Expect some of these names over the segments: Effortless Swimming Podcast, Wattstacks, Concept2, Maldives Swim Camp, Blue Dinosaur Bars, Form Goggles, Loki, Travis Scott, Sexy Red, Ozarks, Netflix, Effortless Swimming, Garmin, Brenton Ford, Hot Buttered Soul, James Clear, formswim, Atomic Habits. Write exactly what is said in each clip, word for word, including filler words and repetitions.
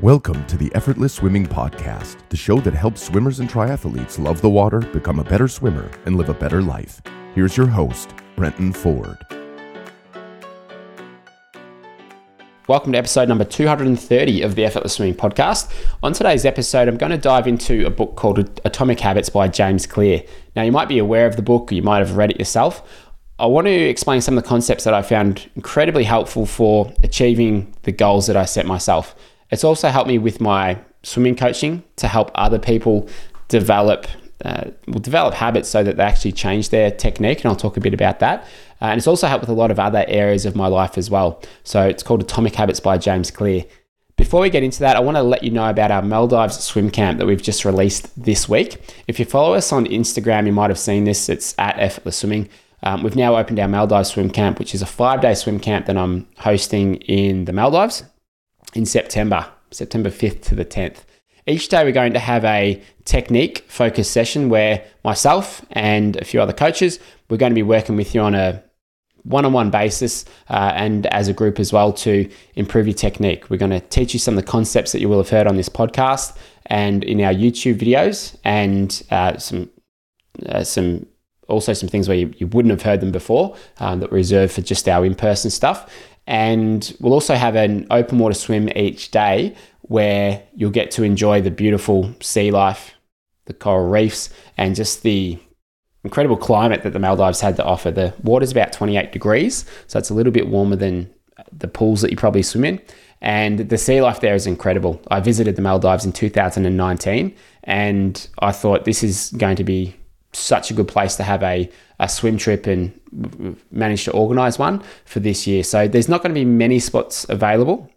Welcome to the Effortless Swimming Podcast, the show that helps swimmers and triathletes love the water, become a better swimmer, and live a better life. Here's your host, Brenton Ford. Welcome to episode number two hundred thirty of the Effortless Swimming Podcast. On today's episode, I'm going to dive into a book called Atomic Habits by James Clear. Now, you might be aware of the book, or you might have read it yourself. I want to explain some of the concepts that I found incredibly helpful for achieving the goals that I set myself. It's also helped me with my swimming coaching to help other people develop uh, well, develop habits so that they actually change their technique, and I'll talk a bit about that. Uh, and it's also helped with a lot of other areas of my life as well. So it's called Atomic Habits by James Clear. Before we get into that, I want to let you know about our Maldives Swim Camp that we've just released this week. If you follow us on Instagram, you might have seen this. It's at Effortless Swimming. Um, we've now opened our Maldives Swim Camp, which is a five-day swim camp that I'm hosting in the Maldives in September, September fifth to the tenth. Each day we're going to have a technique-focused session where myself and a few other coaches, we're going to be working with you on a one-on-one basis uh, and as a group as well to improve your technique. We're going to teach you some of the concepts that you will have heard on this podcast and in our YouTube videos, and uh, some uh, some also some things where you, you wouldn't have heard them before um, that were reserved for just our in-person stuff. And we'll also have an open water swim each day where you'll get to enjoy the beautiful sea life, the coral reefs, and just the incredible climate that the Maldives had to offer. The water's about twenty-eight degrees, so it's a little bit warmer than the pools that you probably swim in. And the sea life there is incredible. I visited the Maldives in two thousand nineteen, and I thought this is going to be such a good place to have a, a swim trip, and we've managed to organise one for this year. So there's not going to be many spots available.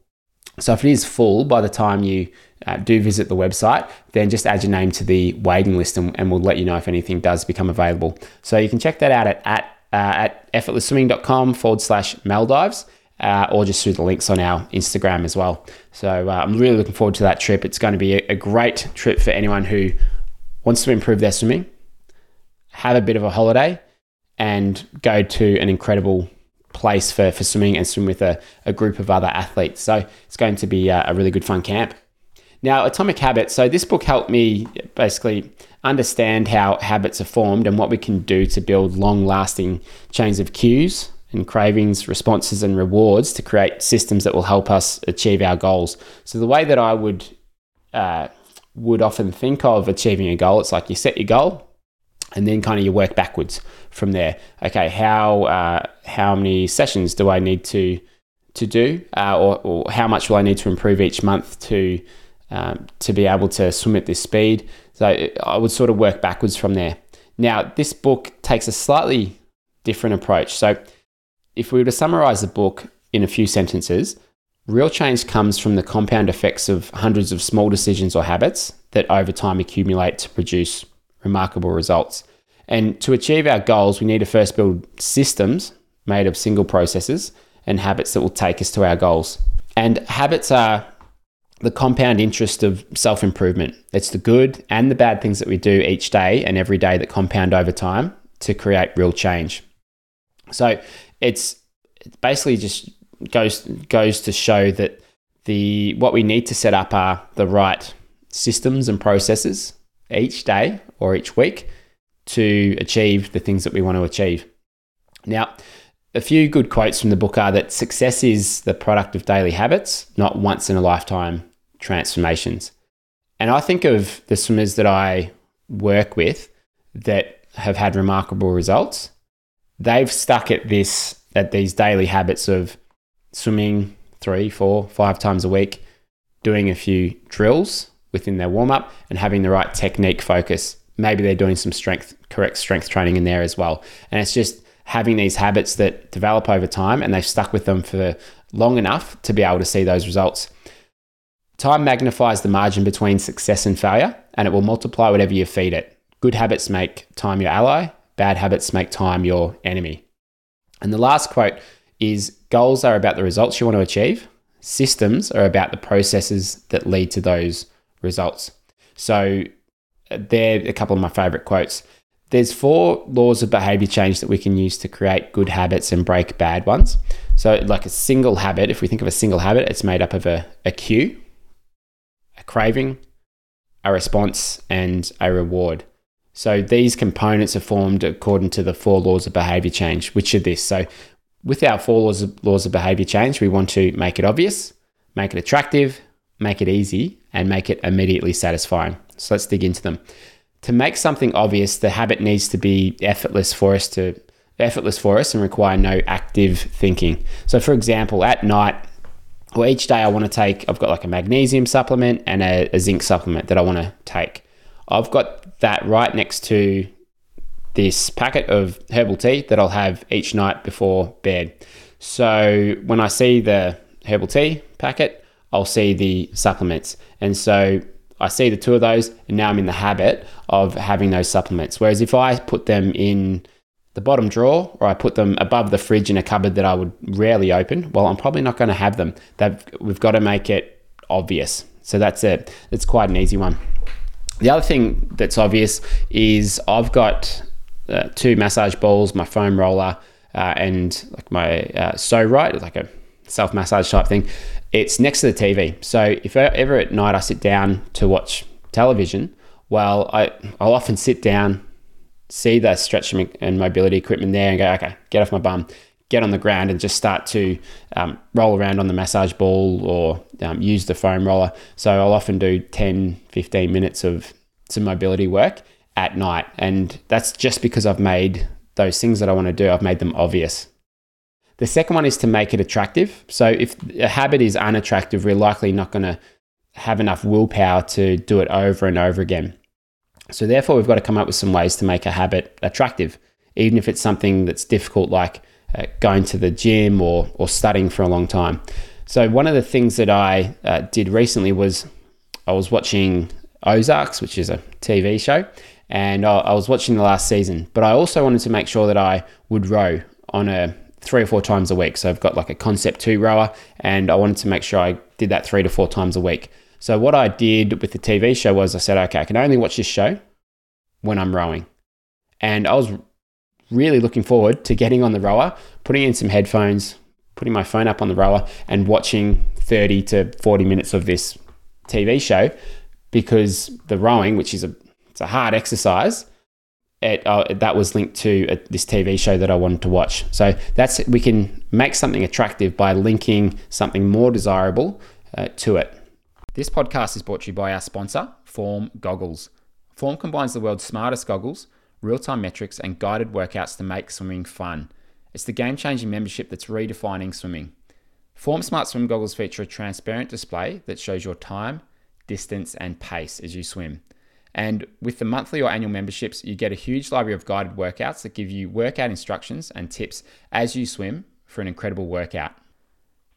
So if it is full by the time you uh, do visit the website, then just add your name to the waiting list, and, and we'll let you know if anything does become available. So you can check that out at at, uh, at effortlessswimming.com forward slash Maldives uh, or just through the links on our Instagram as well. So uh, I'm really looking forward to that trip. It's going to be a, a great trip for anyone who wants to improve their swimming, have a bit of a holiday, and go to an incredible place for, for swimming and swim with a, a group of other athletes. So it's going to be a, a really good fun camp. Now, Atomic Habits. So this book helped me basically understand how habits are formed and what we can do to build long-lasting chains of cues and cravings, responses, and rewards to create systems that will help us achieve our goals. So the way that I would, uh, would often think of achieving a goal, it's like you set your goal, and then kind of you work backwards from there. Okay, how uh, how many sessions do I need to to do, uh, or, or how much will I need to improve each month to um, to be able to swim at this speed? So I would sort of work backwards from there. Now, this book takes a slightly different approach. So if we were to summarize the book in a few sentences, real change comes from the compound effects of hundreds of small decisions or habits that over time accumulate to produce remarkable results. And to achieve our goals, we need to first build systems made of single processes and habits that will take us to our goals. And habits are the compound interest of self-improvement. It's the good and the bad things that we do each day and every day that compound over time to create real change. So it's it basically just goes goes to show that the what we need to set up are the right systems and processes each day or each week to achieve the things that we want to achieve. Now, a few good quotes from the book are that success is the product of daily habits, not once in a lifetime transformations. And I think of the swimmers that I work with that have had remarkable results. They've stuck at this, at these daily habits of swimming three, four, five times a week, doing a few drills within their warm-up, and having the right technique focus. Maybe they're doing some strength, correct strength training in there as well. And it's just having these habits that develop over time, and they've stuck with them for long enough to be able to see those results. Time magnifies the margin between success and failure, and it will multiply whatever you feed it. Good habits make time your ally, bad habits make time your enemy. And the last quote is, goals are about the results you want to achieve. Systems are about the processes that lead to those results. So they're a couple of my favorite quotes. There's four laws of behavior change that we can use to create good habits and break bad ones. So like a single habit, if we think of a single habit, it's made up of a, a cue, a craving, a response, and a reward. So these components are formed according to the four laws of behavior change, which are this. So with our four laws of, laws of behavior change, we want to make it obvious, make it attractive, make it easy, and make it immediately satisfying. So let's dig into them. To make something obvious, the habit needs to be effortless for us to effortless for us and require no active thinking. So for example, at night or each day I want to take, I've got like a magnesium supplement and a, a zinc supplement that I want to take. I've got that right next to this packet of herbal tea that I'll have each night before bed. So when I see the herbal tea packet, I'll see the supplements. And so I see the two of those, and now I'm in the habit of having those supplements. Whereas if I put them in the bottom drawer, or I put them above the fridge in a cupboard that I would rarely open, well, I'm probably not going to have them. They've, we've got to make it obvious. So that's it. It's quite an easy one. The other thing that's obvious is I've got uh, two massage balls, my foam roller, uh, and like my uh, So Right, like a self-massage type thing. It's next to the T V. So if ever at night I sit down to watch television, well, I, I'll often sit down, see the stretch and mobility equipment there and go, okay, get off my bum, get on the ground and just start to um, roll around on the massage ball or um, use the foam roller. So I'll often do ten, fifteen minutes of some mobility work at night. And that's just because I've made those things that I want to do, I've made them obvious. The second one is to make it attractive. So if a habit is unattractive, we're likely not going to have enough willpower to do it over and over again. So therefore, we've got to come up with some ways to make a habit attractive, even if it's something that's difficult, like uh, going to the gym or or studying for a long time. So one of the things that I uh, did recently was I was watching Ozarks, which is a T V show, and I, I was watching the last season. But I also wanted to make sure that I would row on a three or four times a week. So I've got like a Concept two rower, and I wanted to make sure I did that three to four times a week. So what I did with the T V show was I said, okay, I can only watch this show when I'm rowing. And I was really looking forward to getting on the rower, putting in some headphones, putting my phone up on the rower and watching thirty to forty minutes of this T V show, because the rowing, which is a, it's a hard exercise, It, uh, that was linked to uh, this T V show that I wanted to watch. So that's we can make something attractive by linking something more desirable uh, to it. This podcast is brought to you by our sponsor, Form Goggles. Form combines the world's smartest goggles, real-time metrics, and guided workouts to make swimming fun. It's the game-changing membership that's redefining swimming. Form Smart Swim Goggles feature a transparent display that shows your time, distance, and pace as you swim. And with the monthly or annual memberships, you get a huge library of guided workouts that give you workout instructions and tips as you swim for an incredible workout.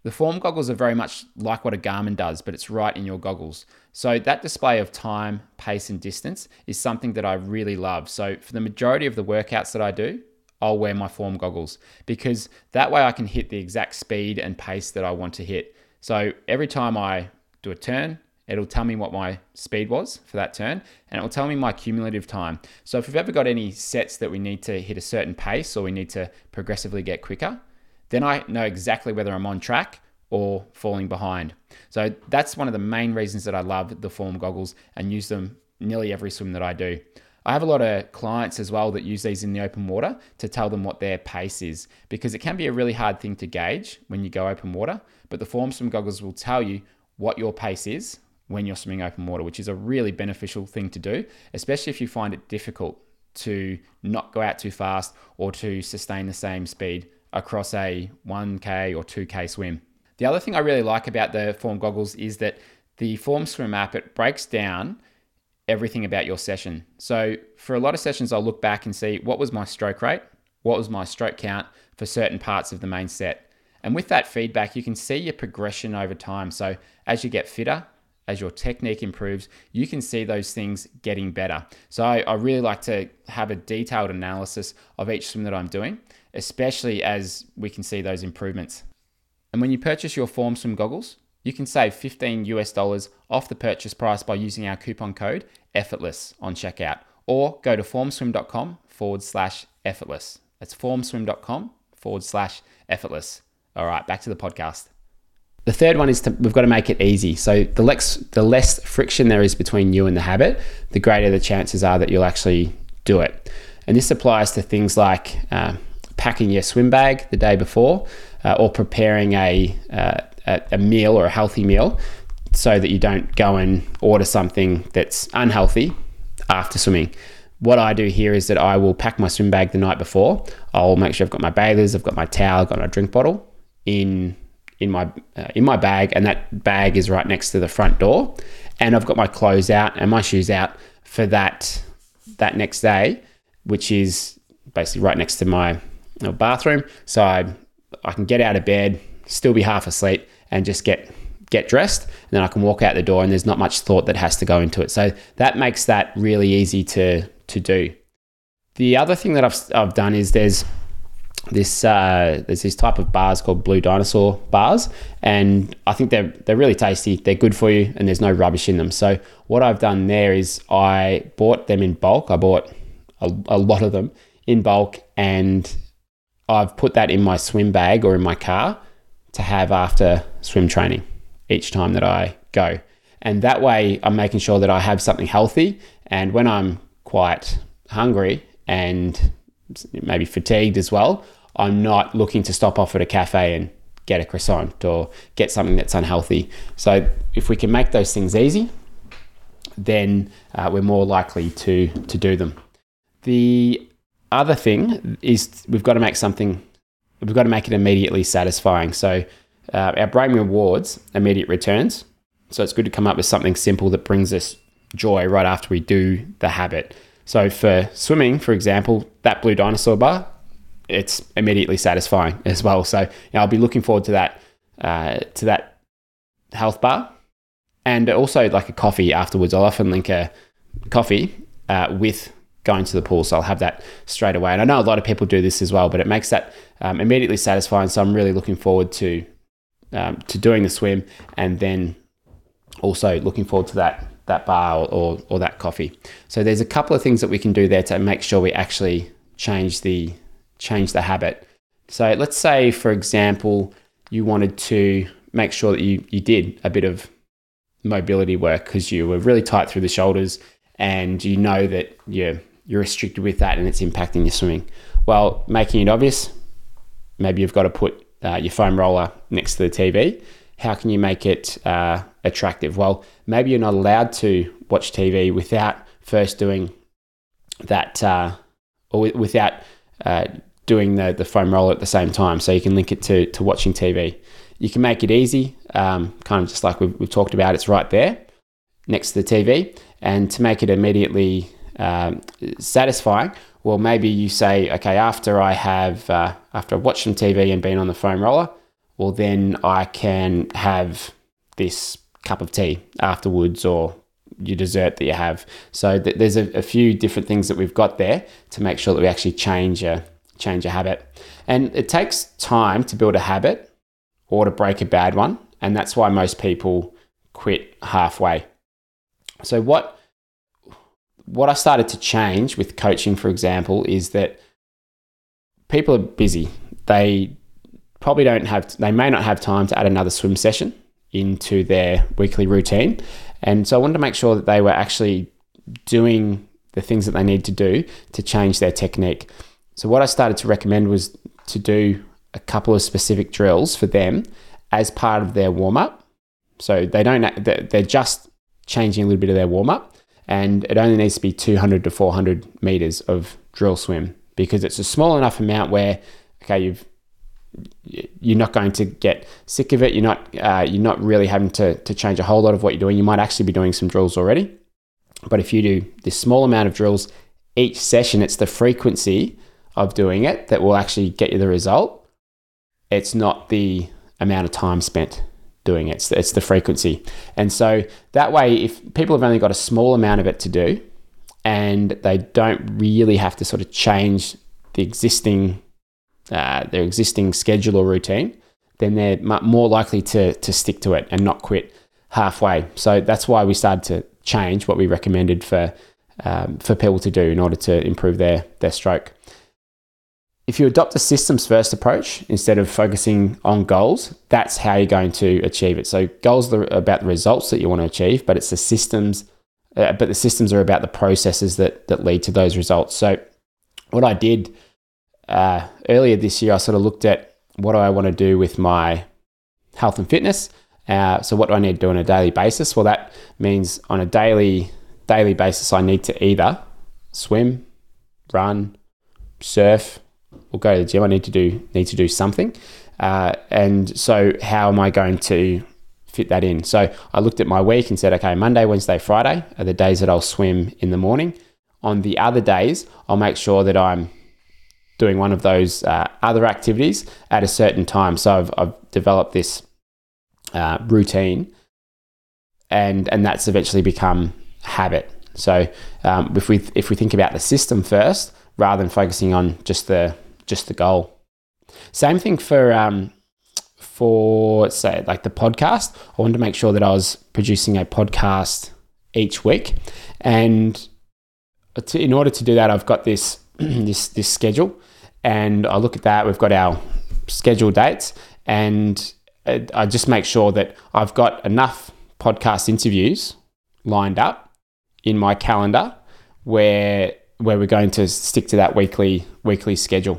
The Form goggles are very much like what a Garmin does, but it's right in your goggles. So that display of time, pace, and distance is something that I really love. So for the majority of the workouts that I do, I'll wear my Form goggles, because that way I can hit the exact speed and pace that I want to hit. So every time I do a turn, it'll tell me what my speed was for that turn, and it'll tell me my cumulative time. So if we've ever got any sets that we need to hit a certain pace, or we need to progressively get quicker, then I know exactly whether I'm on track or falling behind. So that's one of the main reasons that I love the Form goggles and use them nearly every swim that I do. I have a lot of clients as well that use these in the open water to tell them what their pace is, because it can be a really hard thing to gauge when you go open water, but the Form swim goggles will tell you what your pace is when you're swimming open water, which is a really beneficial thing to do, especially if you find it difficult to not go out too fast or to sustain the same speed across a one K or two K swim. The other thing I really like about the Form goggles is that the Form Swim app, it breaks down everything about your session. So for a lot of sessions, I'll look back and see what was my stroke rate, what was my stroke count for certain parts of the main set. And with that feedback, you can see your progression over time. So as you get fitter, as your technique improves, you can see those things getting better. So I, I really like to have a detailed analysis of each swim that I'm doing, especially as we can see those improvements. And when you purchase your Form Swim goggles, you can save fifteen US dollars off the purchase price by using our coupon code EFFORTLESS on checkout, or go to formswim.com forward slash effortless. That's formswim.com forward slash effortless. All right, back to the podcast. The third one is to, we've got to make it easy. So the less, the less friction there is between you and the habit, the greater the chances are that you'll actually do it. And this applies to things like uh, packing your swim bag the day before uh, or preparing a, uh, a meal or a healthy meal so that you don't go and order something that's unhealthy after swimming. What I do here is that I will pack my swim bag the night before. I'll make sure I've got my bathers, I've got my towel, I've got my drink bottle in in my uh, in my bag, and that bag is right next to the front door. And I've got my clothes out and my shoes out for that that next day, which is basically right next to my you know, bathroom. So I I can get out of bed, still be half asleep, and just get get dressed, and then I can walk out the door, and there's not much thought that has to go into it. So that makes that really easy to to do. The other thing that I've I've done is there's this uh, there's this type of bars called Blue Dinosaur Bars, and I think they're they're really tasty. They're good for you, and there's no rubbish in them. So what I've done there is I bought them in bulk. I bought a, a lot of them in bulk, and I've put that in my swim bag or in my car to have after swim training each time that I go. And that way I'm making sure that I have something healthy, and when I'm quite hungry and maybe fatigued as well, I'm not looking to stop off at a cafe and get a croissant or get something that's unhealthy. So if we can make those things easy, then uh, we're more likely to to do them. The other thing is we've got to make something, we've got to make it immediately satisfying. So uh, our brain rewards immediate returns. So it's good to come up with something simple that brings us joy right after we do the habit. So for swimming, for example, that Blue Dinosaur bar, it's immediately satisfying as well. So you know, I'll be looking forward to that uh, to that health bar, and also like a coffee afterwards. I'll often link a coffee uh, with going to the pool, so I'll have that straight away. And I know a lot of people do this as well, but it makes that um, immediately satisfying. So I'm really looking forward to um, to doing the swim, and then also looking forward to that that bar or, or, or that coffee. So there's a couple of things that we can do there to make sure we actually change the change the habit. So let's say, for example, you wanted to make sure that you, you did a bit of mobility work because you were really tight through the shoulders and you know that you're, you're restricted with that and it's impacting your swimming. Well, making it obvious, maybe you've got to put uh, your foam roller next to the T V. How can you make it uh, attractive? Well, maybe you're not allowed to watch T V without first doing that, uh, or without uh, doing the, the foam roller at the same time. So you can link it to, to watching T V. You can make it easy, um, kind of just like we've, we've talked about. It's right there next to the T V. And to make it immediately um, satisfying, well, maybe you say, okay, after I have, uh, after I've watched some T V and been on the foam roller, well, then I can have this cup of tea afterwards or your dessert that you have. So th- there's a, a few different things that we've got there to make sure that we actually change a, change a habit. And it takes time to build a habit or to break a bad one. And that's why most people quit halfway. So what, what I started to change with coaching, for example, is that people are busy. They probably don't have, they may not have time to add another swim session into their weekly routine. And so I wanted to make sure that they were actually doing the things that they need to do to change their technique. So what I started to recommend was to do a couple of specific drills for them as part of their warm up. So they don't, they're just changing a little bit of their warm up, and it only needs to be two hundred to four hundred meters of drill swim, because it's a small enough amount where, okay, you've, you're not going to get sick of it. You're not uh, you're not really having to, to change a whole lot of what you're doing. You might actually be doing some drills already. But if you do this small amount of drills each session, it's the frequency of doing it that will actually get you the result. It's not the amount of time spent doing it. It's the, it's the frequency. And so that way, if people have only got a small amount of it to do and they don't really have to sort of change the existing Uh, their existing schedule or routine, then they're m- more likely to to stick to it and not quit halfway. So that's why we started to change what we recommended for um, for people to do in order to improve their their stroke. if you adopt a systems first approach instead of focusing on goals, that's how you're going to achieve it. So goals are about the results that you want to achieve, but it's the systems, uh, but the systems are about the processes that that lead to those results. So what I did uh, earlier this year, I sort of looked at what do I want to do with my health and fitness. Uh, so what do I need to do on a daily basis? Well, that means on a daily daily basis, I need to either swim, run, surf, or go to the gym. I need to do need to do something. Uh, and so how am I going to fit that in? So I looked at my week and said, okay, Monday, Wednesday, Friday are the days that I'll swim in the morning. On the other days, I'll make sure that I'm doing one of those uh, other activities at a certain time. So I've, I've developed this uh, routine, and and that's eventually become habit. So um, if we if we think about the system first, rather than focusing on just the just the goal. Same thing for um, for say like the podcast. I wanted to make sure that I was producing a podcast each week, and to, in order to do that, I've got this this this schedule, and I look at that. We've got our schedule dates, and I just make sure that I've got enough podcast interviews lined up in my calendar where. where we're going to stick to that weekly weekly schedule.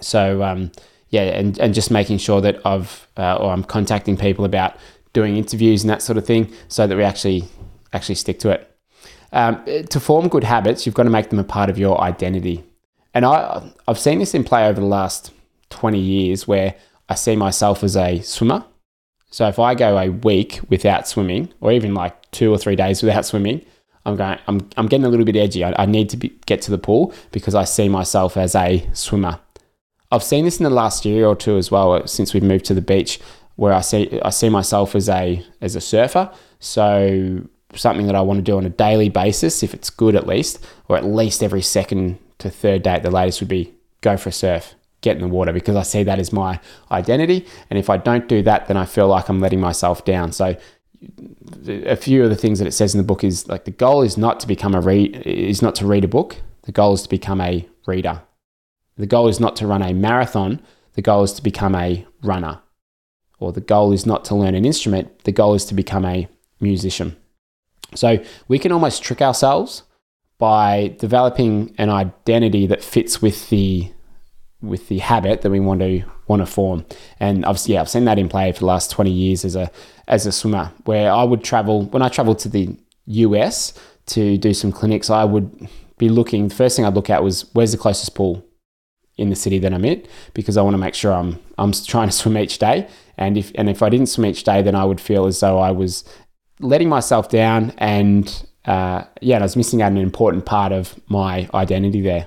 So um, yeah, and, and just making sure that I've uh, or I'm contacting people about doing interviews and that sort of thing, so that we actually actually stick to it. Um, to form good habits, you've got to make them a part of your identity. And I I've seen this in play over the last twenty years, where I see myself as a swimmer. So if I go a week without swimming, or even like two or three days without swimming, I'm going. I'm. I'm getting a little bit edgy. I, I need to be, get to the pool because I see myself as a swimmer. I've seen this in the last year or two as well, since we've moved to the beach, where I see. I see myself as a as a surfer. So something that I want to do on a daily basis, if it's good at least, or at least every second to third day at the latest, would be go for a surf, get in the water, because I see that as my identity. And if I don't do that, then I feel like I'm letting myself down. So. A few of the things that it says in the book is like the goal is not to become a read is not to read a book. The goal is to become a reader. The goal is not to run a marathon. The goal is to become a runner. Or the goal is not to learn an instrument. The goal is to become a musician. So we can almost trick ourselves by developing an identity that fits with the with the habit that we want to want to form. And I've yeah I've seen that in play for the last twenty years as a as a swimmer, where I would travel when I traveled to the U S to do some clinics. I would be looking, the first thing I'd look at was where's the closest pool in the city that I'm in, because I want to make sure I'm I'm trying to swim each day, and if and if I didn't swim each day, then I would feel as though I was letting myself down, and uh, yeah and I was missing out on an important part of my identity there.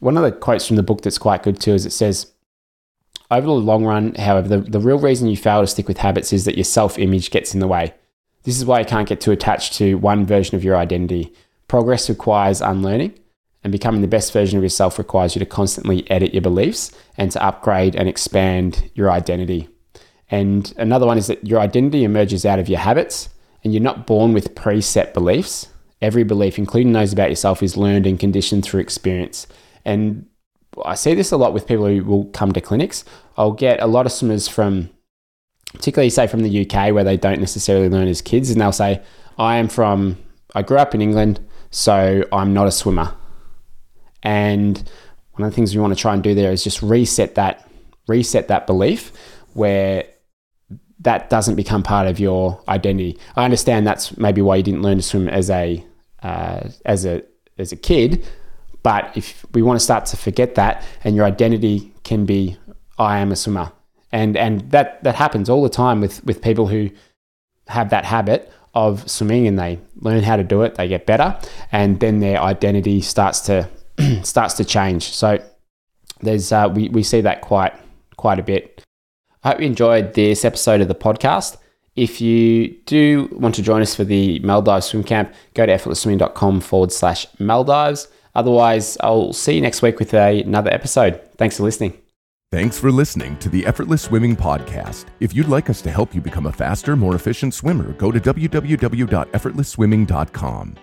One of the quotes from the book that's quite good too is it says, over the long run, however, the, the real reason you fail to stick with habits is that your self-image gets in the way. This is why you can't get too attached to one version of your identity. Progress requires unlearning, and becoming the best version of yourself requires you to constantly edit your beliefs and to upgrade and expand your identity. And another one is that your identity emerges out of your habits, and you're not born with preset beliefs. Every belief, including those about yourself, is learned and conditioned through experience. And I see this a lot with people who will come to clinics. I'll get a lot of swimmers from, particularly say from the U K, where they don't necessarily learn as kids, and they'll say, I am from, I grew up in England, so I'm not a swimmer. And one of the things we want to try and do there is just reset that, reset that belief where that doesn't become part of your identity. I understand that's maybe why you didn't learn to swim as a, uh, as a, as a kid. But if we want to start to forget that, and your identity can be, I am a swimmer. And and that, that happens all the time with, with people who have that habit of swimming, and they learn how to do it, they get better, and then their identity starts to starts to change. So there's uh, we, we see that quite quite a bit. I hope you enjoyed this episode of the podcast. If you do want to join us for the Maldives Swim Camp, go to effortless swimming dot com forward slash Maldives. Otherwise, I'll see you next week with a, another episode. Thanks for listening. Thanks for listening to the Effortless Swimming Podcast. If you'd like us to help you become a faster, more efficient swimmer, go to w w w dot effortless swimming dot com.